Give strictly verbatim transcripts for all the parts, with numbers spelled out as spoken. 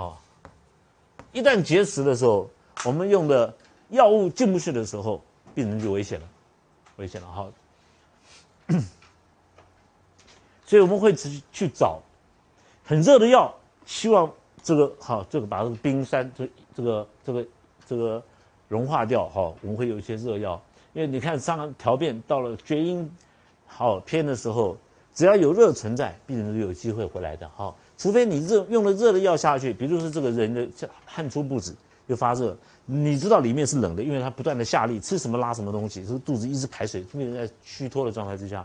哦，一旦结石的时候，我们用的药物进不去的时候，病人就危险了，危险了哈。所以我们会去去找很热的药，希望这个好，这个把这个冰山这这个这个这个融化掉哈。我们会有一些热药，因为你看上条便到了厥阴好篇的时候，只要有热存在，病人就有机会回来的哈。除非你热用了热的药下去，比如说这个人的汗出不止又发热，你知道里面是冷的，因为它不断的下力，吃什么拉什么东西，是肚子一直排水，病人在虚脱的状态之下。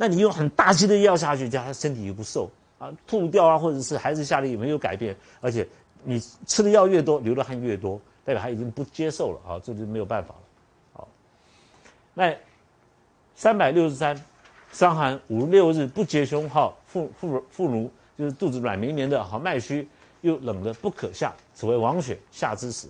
那你用很大剂的药下去，叫他身体也不受啊，吐掉啊，或者是还是下力没有改变，而且你吃的药越多，流的汗越多，代表他已经不接受了啊，这就没有办法了。好，那三百六十三，伤寒五六日不结胸号，妇妇妇孺就是肚子软绵绵的，好脉虚又冷的不可下，此为亡血下之时。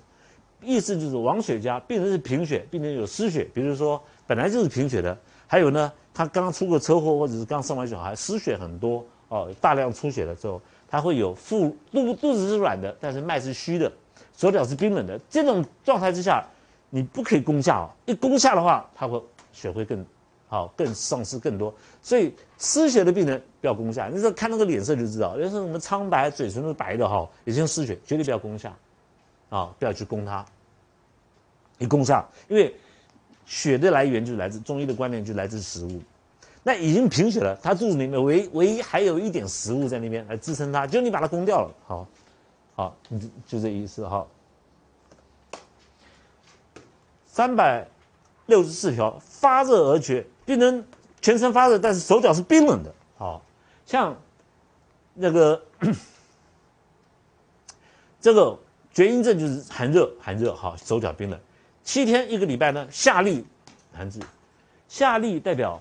意思就是亡血家病人是贫血，病人有失血，比如说本来就是贫血的，还有呢。他刚出过车祸，或者是刚生完小孩，失血很多哦，大量出血了之后，他会有腹肚肚子是软的，但是脉是虚的，手脚是冰冷的。这种状态之下，你不可以攻下哦，一攻下的话，他会血会更好、哦，更丧失更多。所以失血的病人不要攻下，你只要看那个脸色就知道，有时候我们苍白、嘴唇都白的哈、哦，已经失血，绝对不要攻下，啊、哦，不要去攻他，一攻下，因为。血的来源就来自中医的观念，就来自食物。那已经贫血了，他肚子里面唯唯一还有一点食物在那边来支撑它，就你把它攻掉了，好，好，就这意思哈。三百六十四条，发热而厥，病人全身发热，但是手脚是冰冷的，好像那个这个厥阴症就是寒热，寒热好，手脚冰冷。七天一个礼拜呢，下利难治。下利代表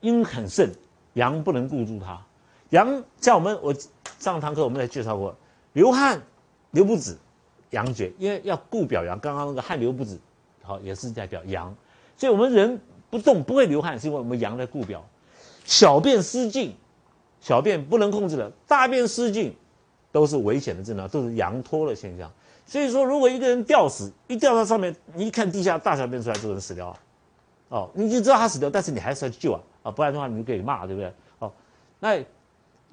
阴很盛，阳不能固住它。阳像我们我上堂课我们也介绍过，流汗流不止，阳厥，因为要固表阳。刚刚那个汗流不止，好也是代表阳。所以我们人不动不会流汗，是因为我们阳在固表。小便失禁，小便不能控制了，大便失禁，都是危险的症状，都是阳脱的现象。所以说，如果一个人吊死，一吊到上面，你一看地下大小便出来，这个人死掉啊，哦，你就知道他死掉，但是你还是要救啊，啊，不然的话你就可以骂，对不对？哦，那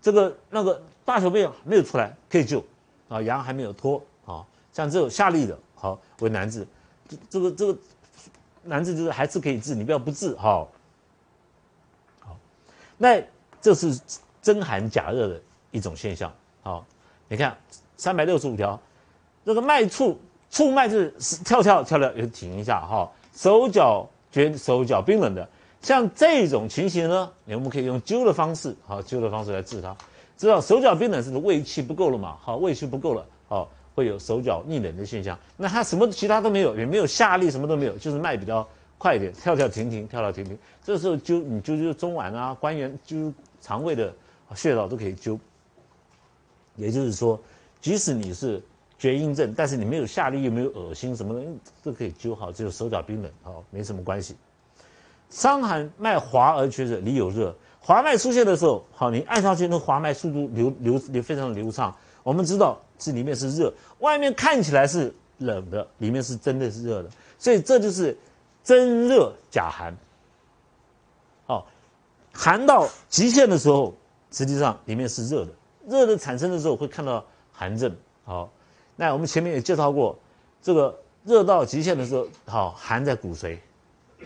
这个那个大小便没有出来，可以救啊，阳还没有脱啊，像这种下痢的，好、啊、为难治，这个这个难治就是还是可以治，你不要不治哈、哦。好，那这是真寒假热的一种现象。好、哦，你看三百六十五条。这个脉触，触脉是跳跳跳跳，也停一下哈、哦。手脚觉手脚冰冷的，像这种情形呢，我们可以用灸的方式，好、哦、灸的方式来治它。知道手脚冰冷是胃气不够了嘛？好、哦，胃气不够了，好、哦、会有手脚逆冷的现象。那它什么其他都没有，也没有下力，什么都没有，就是脉比较快一点，跳跳停停，跳跳停停。这时候灸你灸灸中脘啊、关元，灸肠胃的穴道都可以灸。也就是说，即使你是厥阴症，但是你没有下痢，又没有恶心什么的，这可以灸好，只有手脚冰冷，好、哦，没什么关系。伤寒脉滑而厥者，里有热。滑脉出现的时候，好，你按上去，那滑脉速度流流流非常流畅。我们知道这里面是热，外面看起来是冷的，里面是真的是热的，所以这就是真热假寒。好、哦，寒到极限的时候，实际上里面是热的，热的产生的时候会看到寒症，好、哦。那我们前面也介绍过，这个热到极限的时候，好寒在骨髓，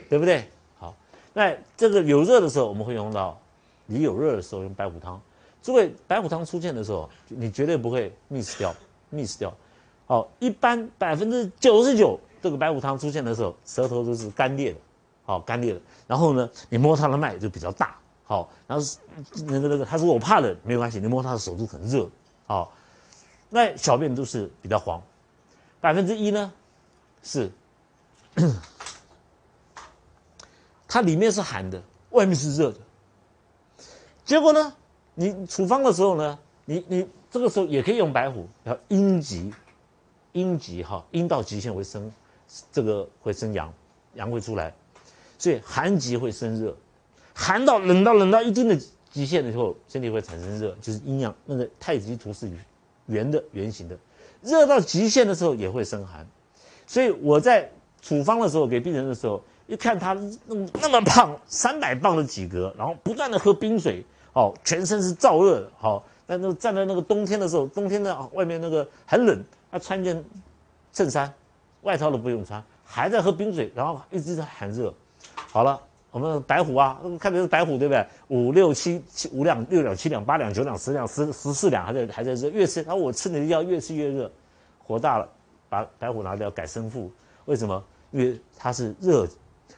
对不对？好，那这个有热的时候，我们会用到，你有热的时候用白虎汤。诸位，白虎汤出现的时候，你绝对不会 miss 掉 ，miss 掉。好，一般百分之九十九，这个白虎汤出现的时候，舌头都是干裂的，好干裂的。然后呢，你摸它的脉就比较大，好，然后那个那个，他说我怕冷，没关系，你摸他的手都很热，好。那小便都是比较黄，百分之一呢是，它里面是寒的，外面是热的。结果呢，你处方的时候呢，你你这个时候也可以用白虎，然后阴极，阴极哈，阴到极限会生，这个会生阳，阳会出来，所以寒极会生热，寒到冷到冷到一定的极限的时候，身体会产生热，就是阴阳那个太极图是。圆的、圆形的。热到极限的时候也会生寒，所以我在处方的时候给病人的时候，一看他那么胖，三百磅的体格，然后不断的喝冰水，哦，全身是燥热的，好、哦，但那站在那个冬天的时候，冬天的外面那个很冷，他穿件衬衫，外套都不用穿，还在喝冰水，然后一直在喊热。好了，我们白虎啊，看的是白虎对不对？五六七七五两六两七两八两九两十两十十四两还在还在热，越吃，然后我吃你的药越吃越热，火大了，把白虎拿掉改生附，为什么？因为它是热，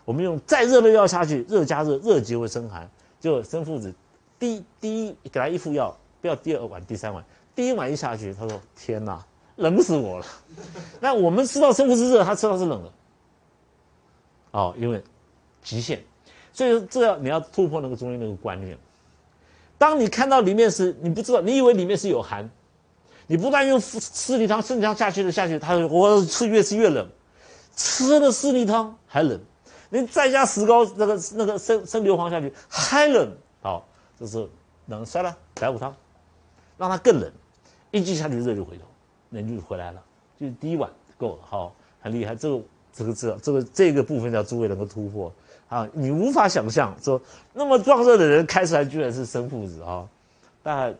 我们用再热的药下去，热加热，热极会生寒，就生附子，第第一给他一副药，不要第二碗第三碗，第一碗一下去，他说天哪，冷死我了。那我们吃到生附是热，他吃到是冷的，哦，因为极限，所以这要你要突破那个中医那个观念。当你看到里面是你不知道，你以为里面是有寒，你不但用四逆汤、四逆汤下去的下去，他说我吃越吃越冷，吃了四逆汤还冷，你再加石膏那个那个生生硫磺下去还冷，好，这是冷衰了白虎汤，让它更冷，一剂下去热就回头，冷就回来了，就是第一碗够了，好，很厉害，这个这个这个这个部分要诸位能够突破。啊，你无法想象说那么壮热的人开出来居然是生附子啊！但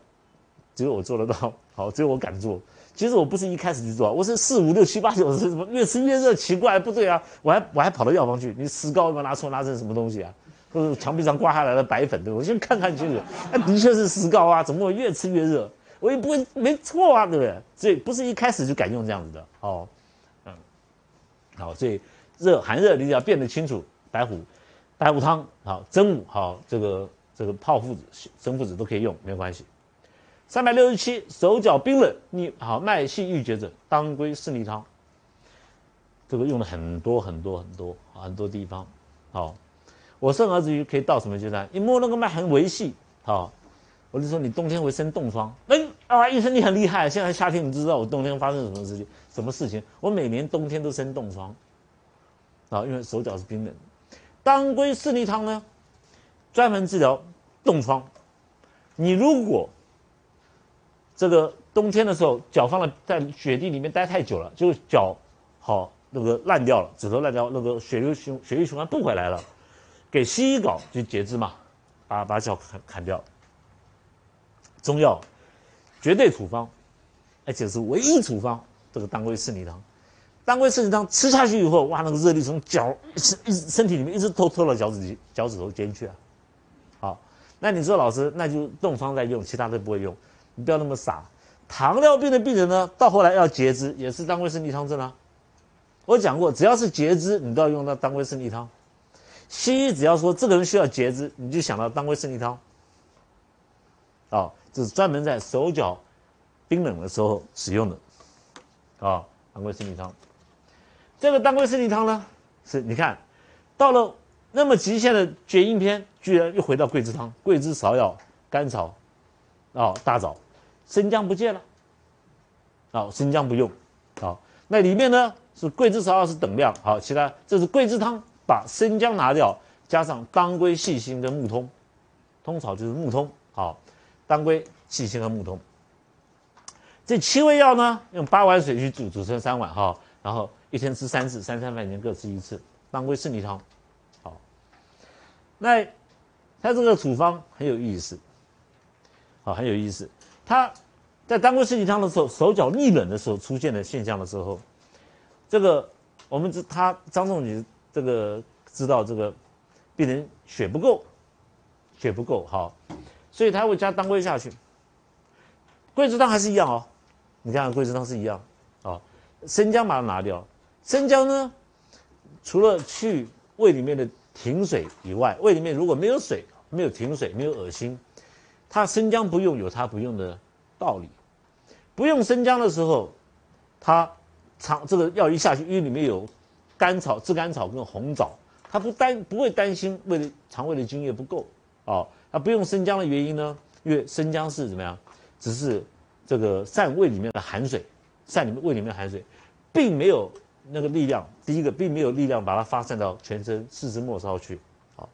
只有我做得到，好，只有我敢做。其实我不是一开始就做，我是四五六七八九十，什么越吃越热，奇怪，不对啊！我还我还跑到药房去，你石膏有没有拿错拿成什么东西啊？或者墙壁上刮下来的白粉，对，我先看看去了，那的确是石膏啊！怎么我越吃越热？我也不会没错啊，对不对？所以不是一开始就敢用这样子的哦。嗯，好，所以热寒热你只要变得清楚，白虎。白虎汤好，真武好，这个这个泡附子、生附子都可以用，没有关系。三百六十七，手脚冰冷，你好脉细郁结者，当归四逆汤。这个用了很多很多很多很多地方。好，我甚而至于可以到什么阶段？你摸那个脉很微细，好，我就说你冬天会生冻疮。哎、欸、啊，医生你很厉害，现在夏天你知道我冬天发生什么事情？什么事情？我每年冬天都生冻疮，啊，因为手脚是冰冷的。当归四逆汤呢，专门治疗冻疮。你如果这个冬天的时候脚放了在雪地里面待太久了，就脚好那个烂掉了，指头烂掉，那个血流循血液循环不回来了，给西医搞就截肢嘛，把把脚砍砍掉。中药绝对处方，而且是唯一处方，这个当归四逆汤。当归四逆汤吃下去以后，哇，那个热力从脚身体里面一直偷偷到脚趾脚趾头尖去啊！好，那你说老师，那就冻疮在用，其他都不会用，你不要那么傻。糖尿病的病人呢，到后来要截肢，也是当归四逆汤症啊。我讲过，只要是截肢，你都要用到当归四逆汤。西医只要说这个人需要截肢，你就想到当归四逆汤。哦，这是专门在手脚冰冷的时候使用的。哦，当归四逆汤。这个当归四逆汤呢，是你看到了那么极限的厥阴篇，居然又回到桂枝汤、桂枝芍药、甘草，哦，大枣、生姜不见了，哦，生姜不用，好、哦，那里面呢是桂枝芍药是等量，好、哦，其他这是桂枝汤，把生姜拿掉，加上当归、细辛跟木通，通草就是木通，好、哦，当归、细辛和木通，这七味药呢，用八碗水去煮，煮成三碗哈、哦，然后。一天吃三次，三餐饭前各吃一次，当归四逆汤。好，那它这个处方很有意思，好，很有意思。它在当归四逆汤的时候，手脚逆冷的时候出现的现象的时候，这个我们知他张仲景这个知道这个病人血不够，血不够，好，所以他会加当归下去。桂枝汤还是一样哦，你看桂枝汤是一样，好，生姜把它拿掉。生姜呢，除了去胃里面的停水以外，胃里面如果没有水、没有停水、没有恶心，它生姜不用有它不用的道理。不用生姜的时候，它肠这个药一下去，因为里面有甘草、炙甘草跟红枣，它不担不会担心胃的肠胃的津液不够啊。它、哦、不用生姜的原因呢，因为生姜是怎么样，只是这个散胃里面的寒水，散里面胃里面的寒水，并没有。那个力量，第一个并没有力量把它发散到全身四肢末梢去，好。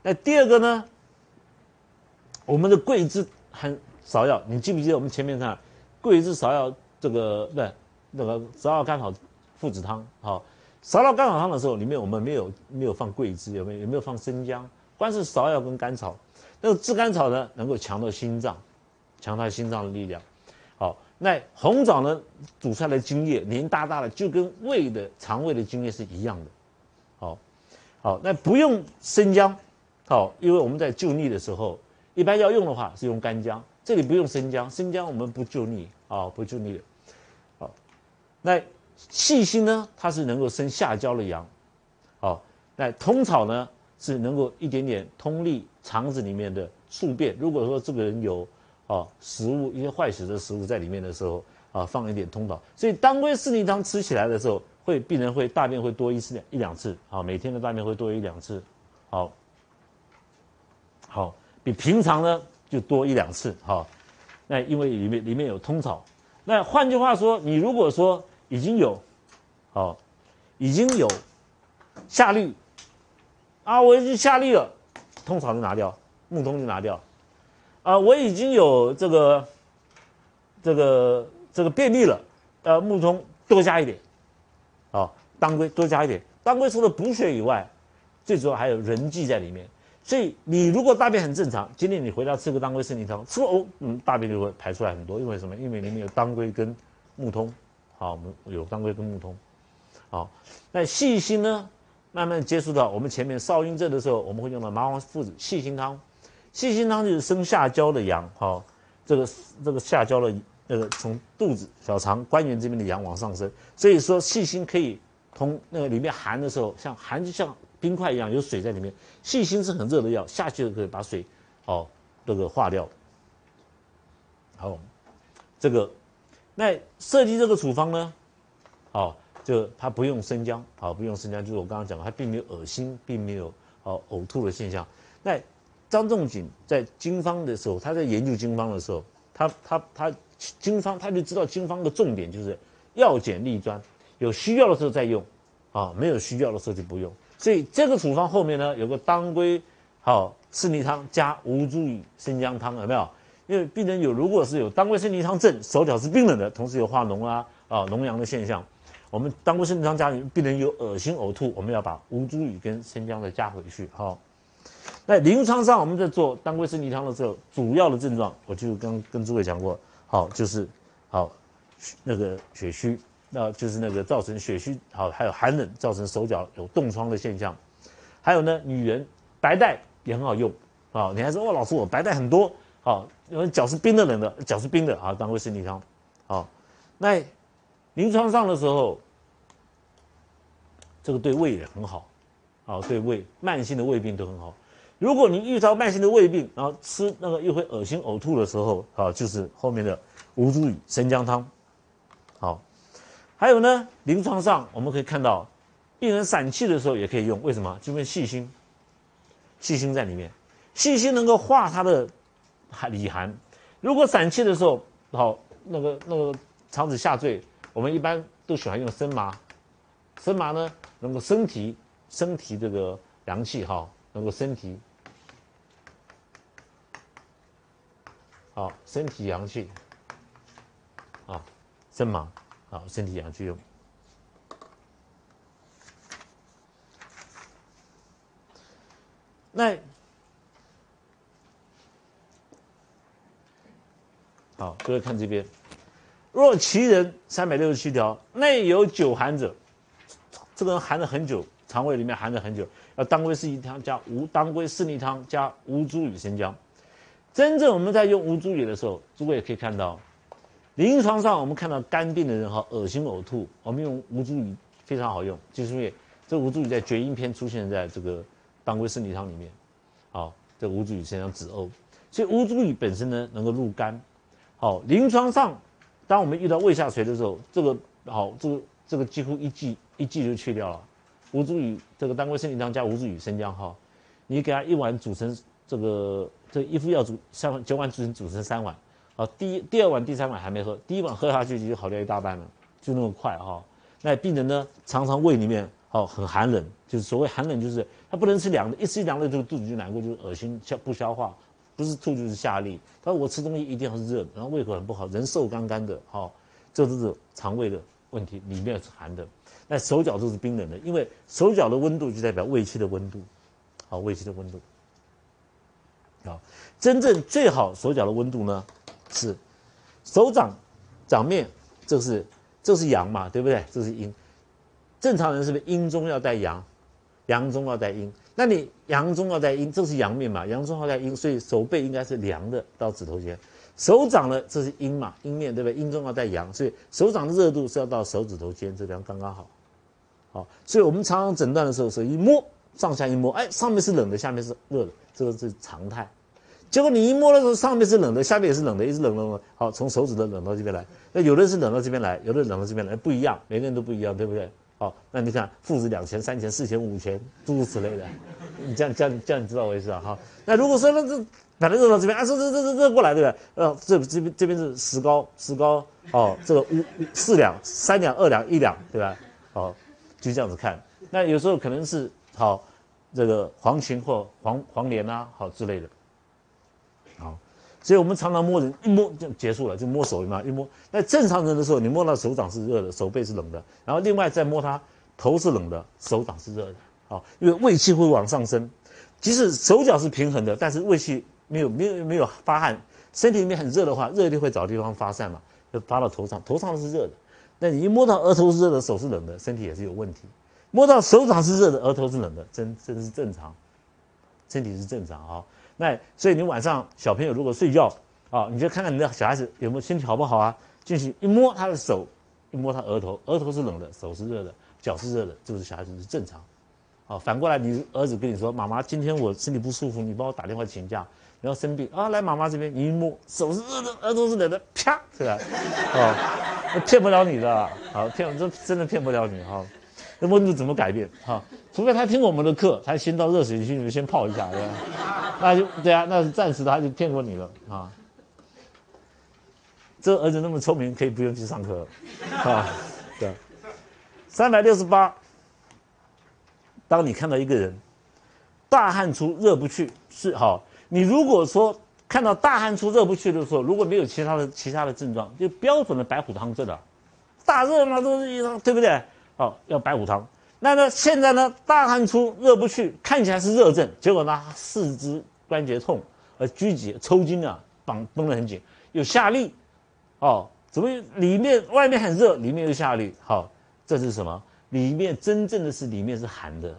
那第二个呢，我们的桂枝和芍药，你记不记得我们前面看，桂枝芍药这个对那个芍药甘草附子汤，好、哦，芍药甘草汤的时候，里面我们没有没有放桂枝，有没有也没有放生姜，光是芍药跟甘草。那个炙甘草呢，能够强到心脏，强它心脏的力量。好，那红枣呢，煮出来的精液黏大大的，就跟胃的肠胃的精液是一样的。好，好，那不用生姜，好，因为我们在救逆的时候，一般要用的话是用干姜，这里不用生姜，生姜我们不救逆啊、哦，不救逆的。好，那。细辛呢，它是能够生下焦的阳，好、哦，那通草呢是能够一点点通利肠子里面的宿便。如果说这个人有啊食物一些坏死的食物在里面的时候啊，放一点通草，所以当归四逆汤吃起来的时候，会病人会大便会多一次一两次，好、哦，每天的大便会多一两次，好、哦，好、哦，比平常呢就多一两次，好、哦，那因为里面里面有通草，那换句话说，你如果说已经有，好、哦，已经有下绿啊，我已经下绿了，通草就拿掉，木通就拿掉，啊，我已经有这个这个这个便秘了，呃，木通多加一点，好、哦，当归多加一点，当归除了补血以外，最主要还有人剂在里面，所以你如果大便很正常，今天你回家吃个当归四逆汤，吃了哦，嗯，大便就会排出来很多，因为什么？因为里面有当归跟木通。好，我们有当归跟木通。好，那细辛呢，慢慢接触到我们前面少阴症的时候，我们会用到麻黄附子细辛汤。细辛汤就是生下焦的阳，好、哦，这个这个下焦的那个从肚子、小肠、关元这边的阳往上升，所以说细辛可以通那个里面寒的时候，像寒就像冰块一样有水在里面，细辛是很热的药，下去就可以把水哦这个化掉。好，这个。那设计这个处方呢，好、哦，就它不用生姜，好、哦，不用生姜，就是我刚刚讲的，它并没有恶心，并没有哦呕吐的现象。那张仲景在经方的时候，他在研究经方的时候，他他他经方他就知道经方的重点就是药简力专，有需要的时候再用，啊、哦，没有需要的时候就不用。所以这个处方后面呢有个当归好四逆汤加吴茱萸生姜汤，有没有？因为病人有，如果是有当归四逆汤症，手脚是冰冷的，同时有化脓啊、啊脓疡的现象，我们当归四逆汤加病人有恶心呕吐，我们要把吴茱萸跟生姜再加回去。好、哦，那临床上我们在做当归四逆汤的时候，主要的症状我就刚跟诸位讲过，好、哦、就是好、哦、那个血虚，那、呃、就是那个造成血虚，好、哦、还有寒冷造成手脚有冻疮的现象，还有呢女人白带也很好用啊、哦，你还说哦老师我白带很多。好、哦，因为脚是冰的冷的，脚是冰的啊，当归四逆汤。好、哦，那临床上的时候，这个对胃也很好，好、哦、对胃慢性的胃病都很好。如果你遇到慢性的胃病，然后吃那个又会恶心呕吐的时候，啊、哦，就是后面的吴茱萸生姜汤。好、哦，还有呢，临床上我们可以看到，病人散气的时候也可以用，为什么？就因为细辛，细辛在里面，细辛能够化它的。里寒，如果散气的时候，好那个那个肠子下坠，我们一般都喜欢用生麻，生麻呢能够升提升提这个凉气哈、哦，能够升提，好升提阳气，啊生麻，好升提阳气用。那。好，各位看这边，若其人三百六十七条内有久寒者，这个人寒了很久，肠胃里面寒了很久，要当归四逆汤加吴当归四逆汤加吴茱萸生姜。真正我们在用吴茱萸的时候，诸位也可以看到，临床上我们看到肝病的人哈，恶心呕吐，我们用吴茱萸非常好用，就是因为这吴茱萸在厥阴篇出现在这个当归四逆汤里面，好，这吴茱萸生姜子欧，所以吴茱萸本身呢能够入肝。好，临床上，当我们遇到胃下垂的时候，这个好，这个这个几乎一剂一剂就去掉了。吴茱萸这个当归四逆汤加吴茱萸生姜哈，你给它一碗煮成这个这一副药煮三九碗煮成煮成三碗，好，第一第二碗第三碗还没喝，第一碗喝下去就好掉一大半了，就那么快哈。那病人呢，常常胃里面好很寒冷，就是所谓寒冷就是他不能吃凉的，一吃凉的就肚子就难过，就是恶心消不消化，不是吐就是下痢。他说我吃东西一定要是热的，然后胃口很不好，人瘦干干的，哈、哦，这都是肠胃的问题，里面是寒的。那手脚都是冰冷的，因为手脚的温度就代表胃气的温度，好、哦，胃气的温度。好、哦，真正最好手脚的温度呢是手掌掌面，这是这是阳嘛，对不对？这是阴。正常人是不是阴中要带阳，阳中要带阴？那你阳中要带阴，这是阳面嘛？阳中要带阴，所以手背应该是凉的，到指头尖。手掌呢，这是阴嘛，阴面对不对？阴中要带阳，所以手掌的热度是要到手指头尖这地方刚刚好。好，所以我们常常诊断的时候，手一摸上下一摸，哎，上面是冷的，下面是热的，这个是常态。结果你一摸的时候，上面是冷的，下面也是冷的，一直冷冷冷。好，从手指头冷到这边来，那有的是冷到这边来，有的冷到这边来，不一样，每个人都不一样，对不对？好、哦，那你看父子两钱、三钱、四钱、五钱，诸如此类的，你这样、这样、这样，你知道我意思啊？哈，那如果说那这反正热到这边啊，这这这这热过来，对不对？呃，这这边这边是石膏，石膏哦，这个五四两、三两、二两、一两，对吧？哦，就这样子看。那有时候可能是好、哦、这个黄芩或黄黄连啊，好、哦、之类的。好、哦，所以我们常常摸人，一摸就结束了，就摸手嘛，一摸。那正常人的时候，你摸到手掌是热的，手背是冷的，然后另外再摸它，头是冷的，手掌是热的。好、哦，因为胃气会往上升，即使手脚是平衡的，但是胃气没有没有没有发汗，身体里面很热的话，热力会找地方发散嘛，就发到头上，头上是热的。那你一摸到额头是热的，手是冷的，身体也是有问题。摸到手掌是热的，额头是冷的，真真是正常，身体是正常啊。哦，那所以你晚上小朋友如果睡觉啊，你就看看你的小孩子有没有身体好不好啊？进去一摸他的手，一摸他额头，额头是冷的，手是热的，脚是热的，就是小孩子是正常。啊，反过来你儿子跟你说，妈妈今天我身体不舒服，你帮我打电话请假，你要生病啊，来妈妈这边，你一摸手是热的，额头是冷的，啪，对吧？哦，骗不了你的啊，骗真真的骗不了你哈。哦，那温度怎么改变哈、啊？除非他听我们的课，他先到热水器里面先泡一下，对吧？那就对啊，那暂时他就骗过你了啊。这儿子那么聪明，可以不用去上课了啊。对，三百六十八。当你看到一个人大汗出热不去，是好。你如果说看到大汗出热不去的时候，如果没有其他的其他的症状，就标准的白虎汤症了。大热嘛，都是一张，对不对？哦，要白虎汤。那呢，现在呢，大汗出热不去，看起来是热症，结果呢，四肢关节痛，呃，拘结、抽筋啊，绑绷得很紧，有下痢，哦，怎么里面外面很热，里面又下痢？好、哦，这是什么？里面真正的是里面是寒的，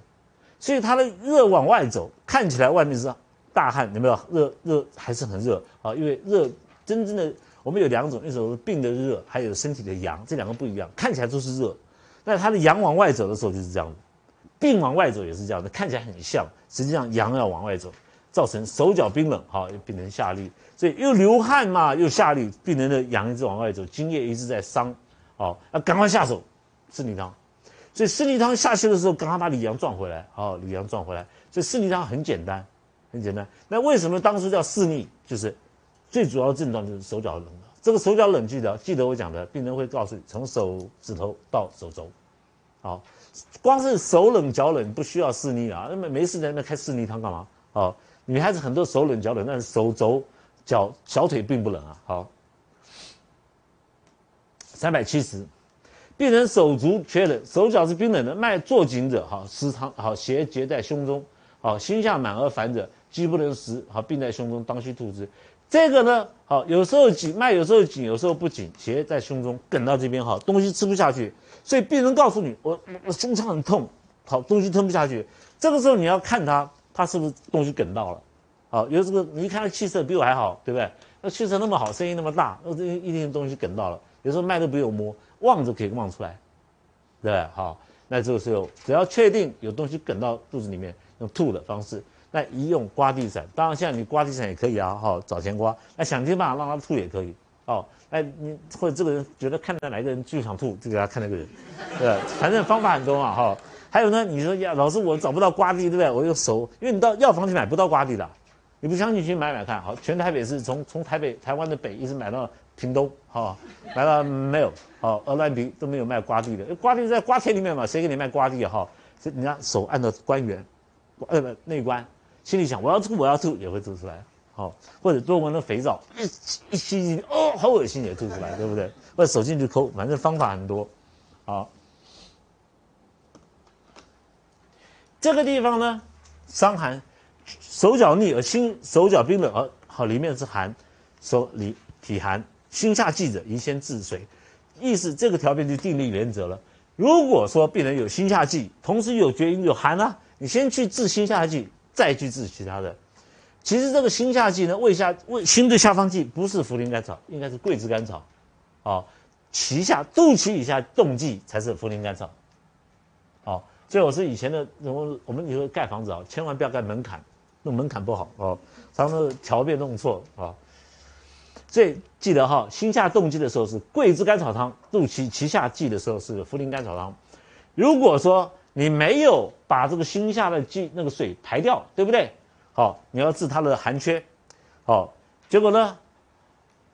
所以它的热往外走，看起来外面是大汗，有没有？热热还是很热啊、哦，因为热真正的我们有两种，一种是病的热，还有身体的阳，这两个不一样，看起来都是热。那它的阳往外走的时候就是这样的，病往外走也是这样的，看起来很像，实际上阳要往外走，造成手脚冰冷，好、哦，又变成下痢，所以又流汗嘛，又下痢，病人的阳一直往外走，津液一直在伤，好、哦，要赶快下手，四逆汤。所以四逆汤下去的时候，赶快把里阳撞回来，好、哦，里阳撞回来。所以四逆汤很简单，很简单。那为什么当初叫四逆？就是最主要的症状就是手脚冷了。这个手脚冷记得，记得我讲的，病人会告诉你，从手指头到手肘，好，光是手冷脚冷不需要四逆啊，那么没事在那开四逆汤干嘛？好，女孩子很多手冷脚冷，但是手肘、脚、小腿并不冷啊。好，三百七十，病人手足厥冷，手脚是冰冷的，脉坐紧者，好，失汤，好，邪结在胸中，好，心下满而烦者，饥不能食，好，病在胸中，当须吐之。这个呢，好，有时候紧，脉有时候紧，有时候不紧，邪在胸中，梗到这边，好，东西吃不下去，所以病人告诉你，我我胸腔很痛，好，东西吞不下去。这个时候你要看他，他是不是东西梗到了，好，有这个你一看他气色比我还好，对不对？那气色那么好，声音那么大，那一定东西梗到了。有时候脉都不用摸，望着可以望出来，对不对？好，那这个时候只要确定有东西梗到肚子里面，用吐的方式。那一用刮地伞，当然现在你刮地伞也可以啊，好、哦、找钱刮。那想尽办法让他吐也可以，哦，那你或者这个人觉得看到哪一个人就想吐，就给他看那个人，对，反正方法很多嘛，哈、哦。还有呢，你说呀，老师我找不到刮地，对不对？我用手，因为你到药房去买不到刮地的，你不相信去买买看，好，全台北市从从台北台湾的北一直买到屏东，哈、哦，买到没有，哦，鹅銮鼻都没有卖刮地的，刮地在刮田里面嘛，谁给你卖刮地啊？哈、哦，所以你让手按照关元，呃，内关。心里想我要吐我要吐也会吐出来，好、哦，或者多闻了肥皂，一一吸进去，哦，好恶心，也吐出来，对不对？或者手进去抠，反正方法很多。好，这个地方呢，伤寒，手脚逆而心，手脚冰冷而好，里面是寒，手里体寒，心下悸者，宜先治水。意思这个条件就订立原则了。如果说病人有心下悸，同时有厥阴有寒啊，你先去治心下悸，再去治其他的。其实这个心下悸呢，胃下胃心的下方悸不是茯苓甘草，应该是桂枝甘草，哦，脐下肚脐以下动悸才是茯苓甘草，哦，所以我是以前的，我们以后盖房子啊，千万不要盖门槛，那门槛不好哦，常常条变弄错啊。哦，所以记得哈，心下动悸的时候是桂枝甘草汤，肚脐脐下悸的时候是茯苓甘草汤。如果说你没有把这个心下的悸那个水排掉，对不对？好，你要治它的寒缺，好，结果呢，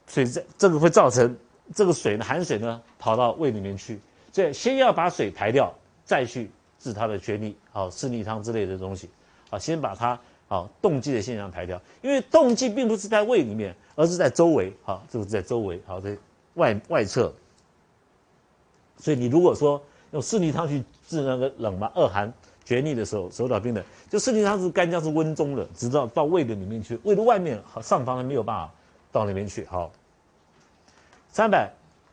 水这这个会造成这个水呢寒水呢跑到胃里面去，所以先要把水排掉，再去治它的厥逆，好，四逆汤之类的东西，好，先把它。好，动悸的现象排掉，因为动悸并不是在胃里面，而是在周围，好，这个在周围，好，在外外侧。所以你如果说用四逆汤去治那个冷嘛、恶寒、厥逆的时候，手脚冰冷，就四逆汤是干姜是温中的，直到到胃的里面去，胃的外面好上方呢没有办法到里面去。好，三百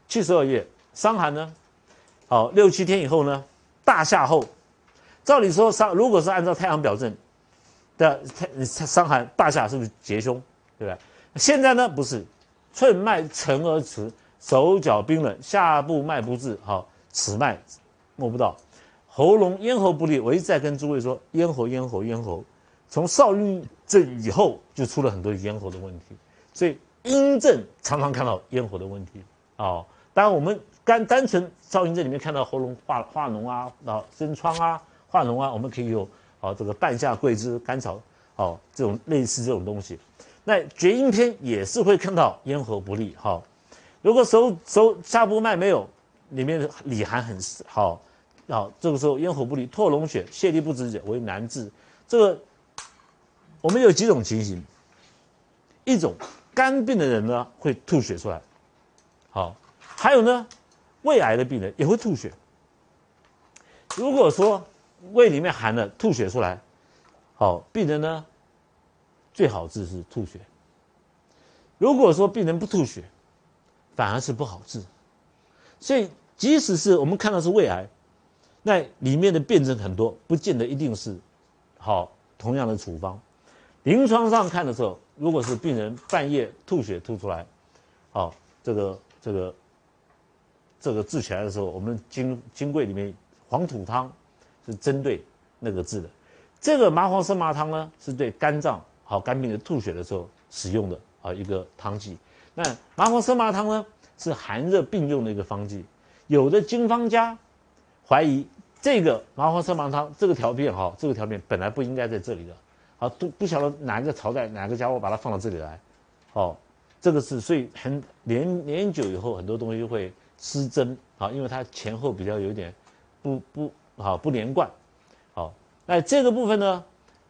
七十二页，伤寒呢，好，六七天以后呢，大夏后，照理说伤，如果是按照太阳表症。的伤寒大夏是不是结胸，对不对？现在呢不是，寸脉沉而迟，手脚冰冷，下部脉不治，好，此脉摸不到，喉咙咽喉不利。我一直在跟诸位说，咽喉咽喉咽喉，从少阴症以后就出了很多咽喉的问题，所以阴症常常看到咽喉的问题哦。当然我们单单纯少阴症里面看到喉咙化化脓啊，啊生疮啊，化脓啊，我们可以有。好，这个半夏、桂枝、甘草，好，这种类似这种东西。那厥阴篇也是会看到咽喉不利，好，如果手手下部脉没有，里面的里寒很好，好，这个时候咽喉不利，唾脓血、泻痢不止者为难治。这个我们有几种情形，一种肝病的人呢会吐血出来，好，还有呢胃癌的病人也会吐血。如果说胃里面寒了，吐血出来，好，病人呢最好治是吐血。如果说病人不吐血，反而是不好治。所以即使是我们看到是胃癌，那里面的辩证很多，不见得一定是好同样的处方。临床上看的时候，如果是病人半夜吐血吐出来，好，这个这个这个治起来的时候，我们金金匮里面黄土汤。是针对那个治的，这个麻黄生麻汤呢，是对肝脏好肝病的吐血的时候使用的啊一个汤剂。那麻黄生麻汤呢，是寒热并用的一个方剂。有的经方家怀疑这个麻黄生麻汤这个条片哈，这个条片本来不应该在这里的，啊，都不晓得哪一个朝代哪个家伙把它放到这里来，哦，这个是所以很年年久以后很多东西会失真啊，因为它前后比较有点不不。好，不连贯，好，那这个部分呢，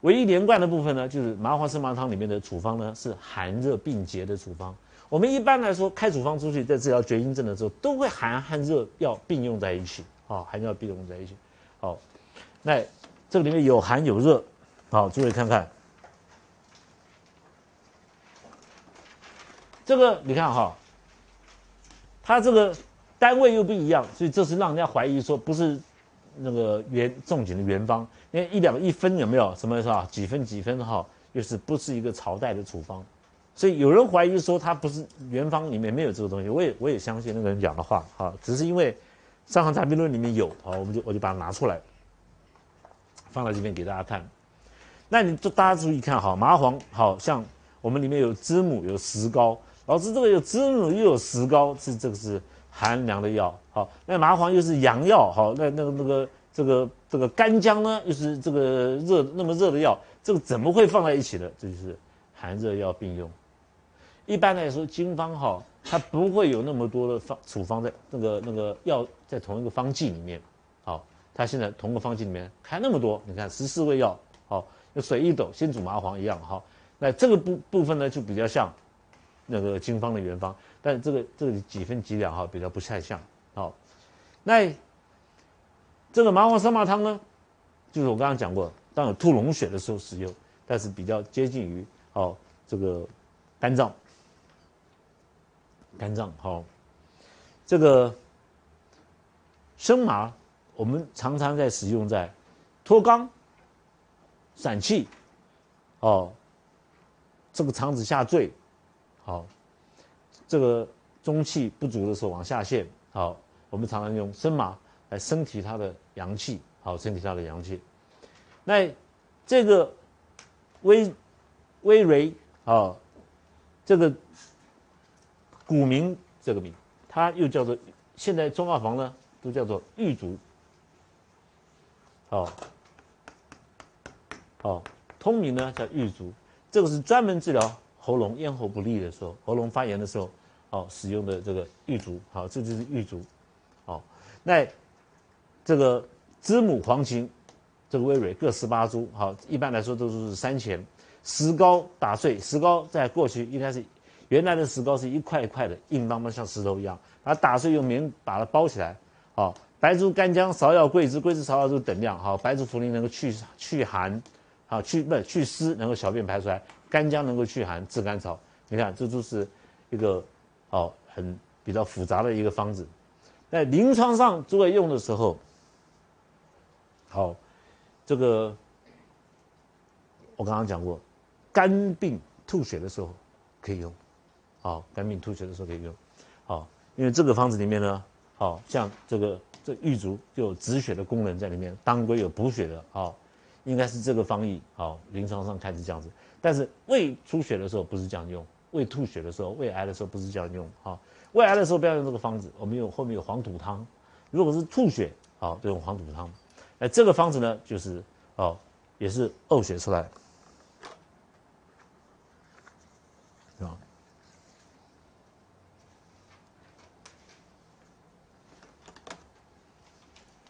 唯一连贯的部分呢，就是麻黄生麻汤里面的处方呢是寒热并结的处方。我们一般来说开处方出去，在治疗厥阴症的时候，都会寒和热要并用在一起，好，寒要并用在一起，好，那这个里面有寒有热，好，诸位看看，这个你看哈，它这个单位又不一样，所以这是让人家怀疑说不是。那个原仲景的原方，因为一两一分有没有什么是吧？几分几分哈，又是不是一个朝代的处方，所以有人怀疑说它不是原方里面没有这个东西，我也我也相信那个人讲的话啊，只是因为《伤寒杂病论》里面有啊，我们就我就把它拿出来，放到这边给大家看。那你就大家注意看哈，麻黄好像我们里面有知母有石膏，老师这个有知母又有石膏，是这个是。寒凉的药，好，那麻黄又是阳药，好，那那个那个这个这个干姜呢，又是这个热那么热的药，这个怎么会放在一起的？这就是寒热药并用。一般来说，经方哈，它不会有那么多的方处方在那个那个药在同一个方剂里面，好，它现在同一个方剂里面开那么多，你看十四味药，好，用水一斗，先煮麻黄一样，好，那这个部部分呢就比较像那个经方的元方，但这个这个几分几两哈比较不太像。好，那这个麻黄参麻汤呢，就是我刚刚讲过，当有吐脓血的时候使用，但是比较接近于哦这个肝脏，肝脏好、哦，这个生麻我们常常在使用在脱肛、散气，哦，这个肠子下坠，好、哦，这个中气不足的时候往下陷，好、哦，我们常常用生麻来升提它的阳气，好、哦，升提它的阳气。那这个微微蕤啊、哦，这个古名这个名，它又叫做现在中药房呢都叫做玉竹，好、哦，好、哦，通名呢叫玉竹，这个是专门治疗喉咙咽喉不利的时候，喉咙发炎的时候，哦，使用的这个玉竹，好、哦，这就是玉竹，好、哦，那这个知母、黄芩、这个微蕤各十八株，好、哦，一般来说都是三钱。石膏打碎，石膏在过去应该是原来的石膏是一块一块的硬邦邦像石头一样，把它打碎用棉把它包起来。好、哦，白术、干姜、芍药、桂枝，桂枝、芍药都等量。好、哦，白术、茯苓能够去去寒，好、哦、去不去湿，能够小便排出来。干姜能够去寒治甘草。你看，这就是一个哦很比较复杂的一个方子。在临床上诸位用的时候，好、哦，这个我刚刚讲过。肝病吐血的时候可以用，好，肝病吐血的时候可以用，好，因为这个方子里面呢，好像这个这玉竹就有止血的功能在里面，当归有补血的，好，应该是这个方义，好，临床上开始这样子，但是胃出血的时候不是这样用，胃吐血的时候，胃癌的时候不是这样用，好，胃癌的时候不要用这个方子，我们有后面有黄土汤，如果是吐血，好，就用黄土汤，那这个方子呢，就是哦，也是呕血出来。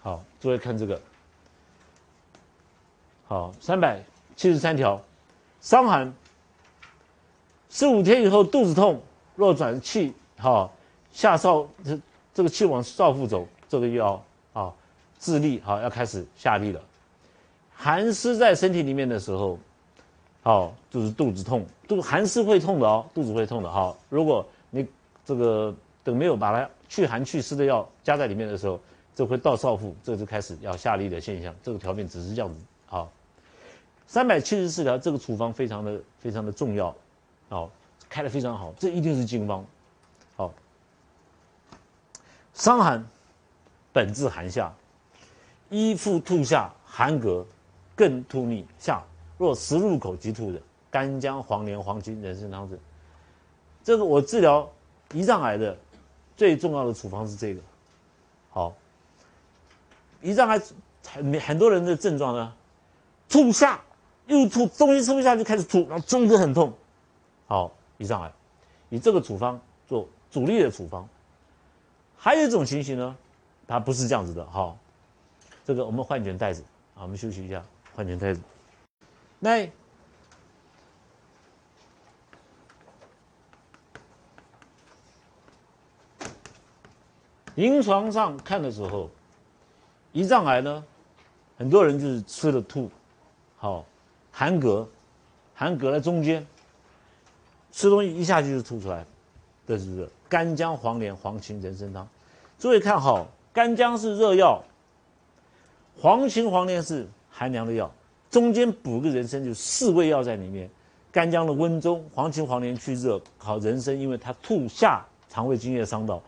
好，诸位看这个，好，三百七十三条，伤寒，十五天以后肚子痛，若转气，好、哦，下少这这个气往少腹走，这个要啊、哦、自力，好、哦、要开始下力了。寒湿在身体里面的时候，好、哦，就是肚子痛，肚寒湿会痛的哦，肚子会痛的，好、哦，如果你这个等没有把它去寒去湿的药加在里面的时候。这会到少腹，这就开始要下力的现象。这个条件只是这样子。好，三百七十四条，这个处方非常的非常的重要，好，开得非常好，这一定是经方。好，伤寒本自寒下，依腹吐下，寒膈更吐逆下，若食入口即吐的，干姜、黄连、黄芩、人参汤子。这个我治疗胰脏癌的最重要的处方是这个。好。胰脏癌很很多人的症状呢，吐下又吐，东西吃不下就开始吐，然后中隔很痛。好，胰脏癌以这个处方做主力的处方。还有一种情形呢，它不是这样子的哈、哦。这个我们换卷袋子啊，我们休息一下，换卷袋子。那临床上看的时候。胰脏癌呢，很多人就是吃了吐，好，寒膈，寒膈在中间，吃东西一下去就吐出来，这是不是？干姜、黄连、黄芩、人参汤，诸位看好，干姜是热药，黄芩、黄连是寒凉的药，中间补个人参，就四味药在里面。干姜的温中，黄芩、黄连去热，好人参，因为它吐下肠胃津液伤到，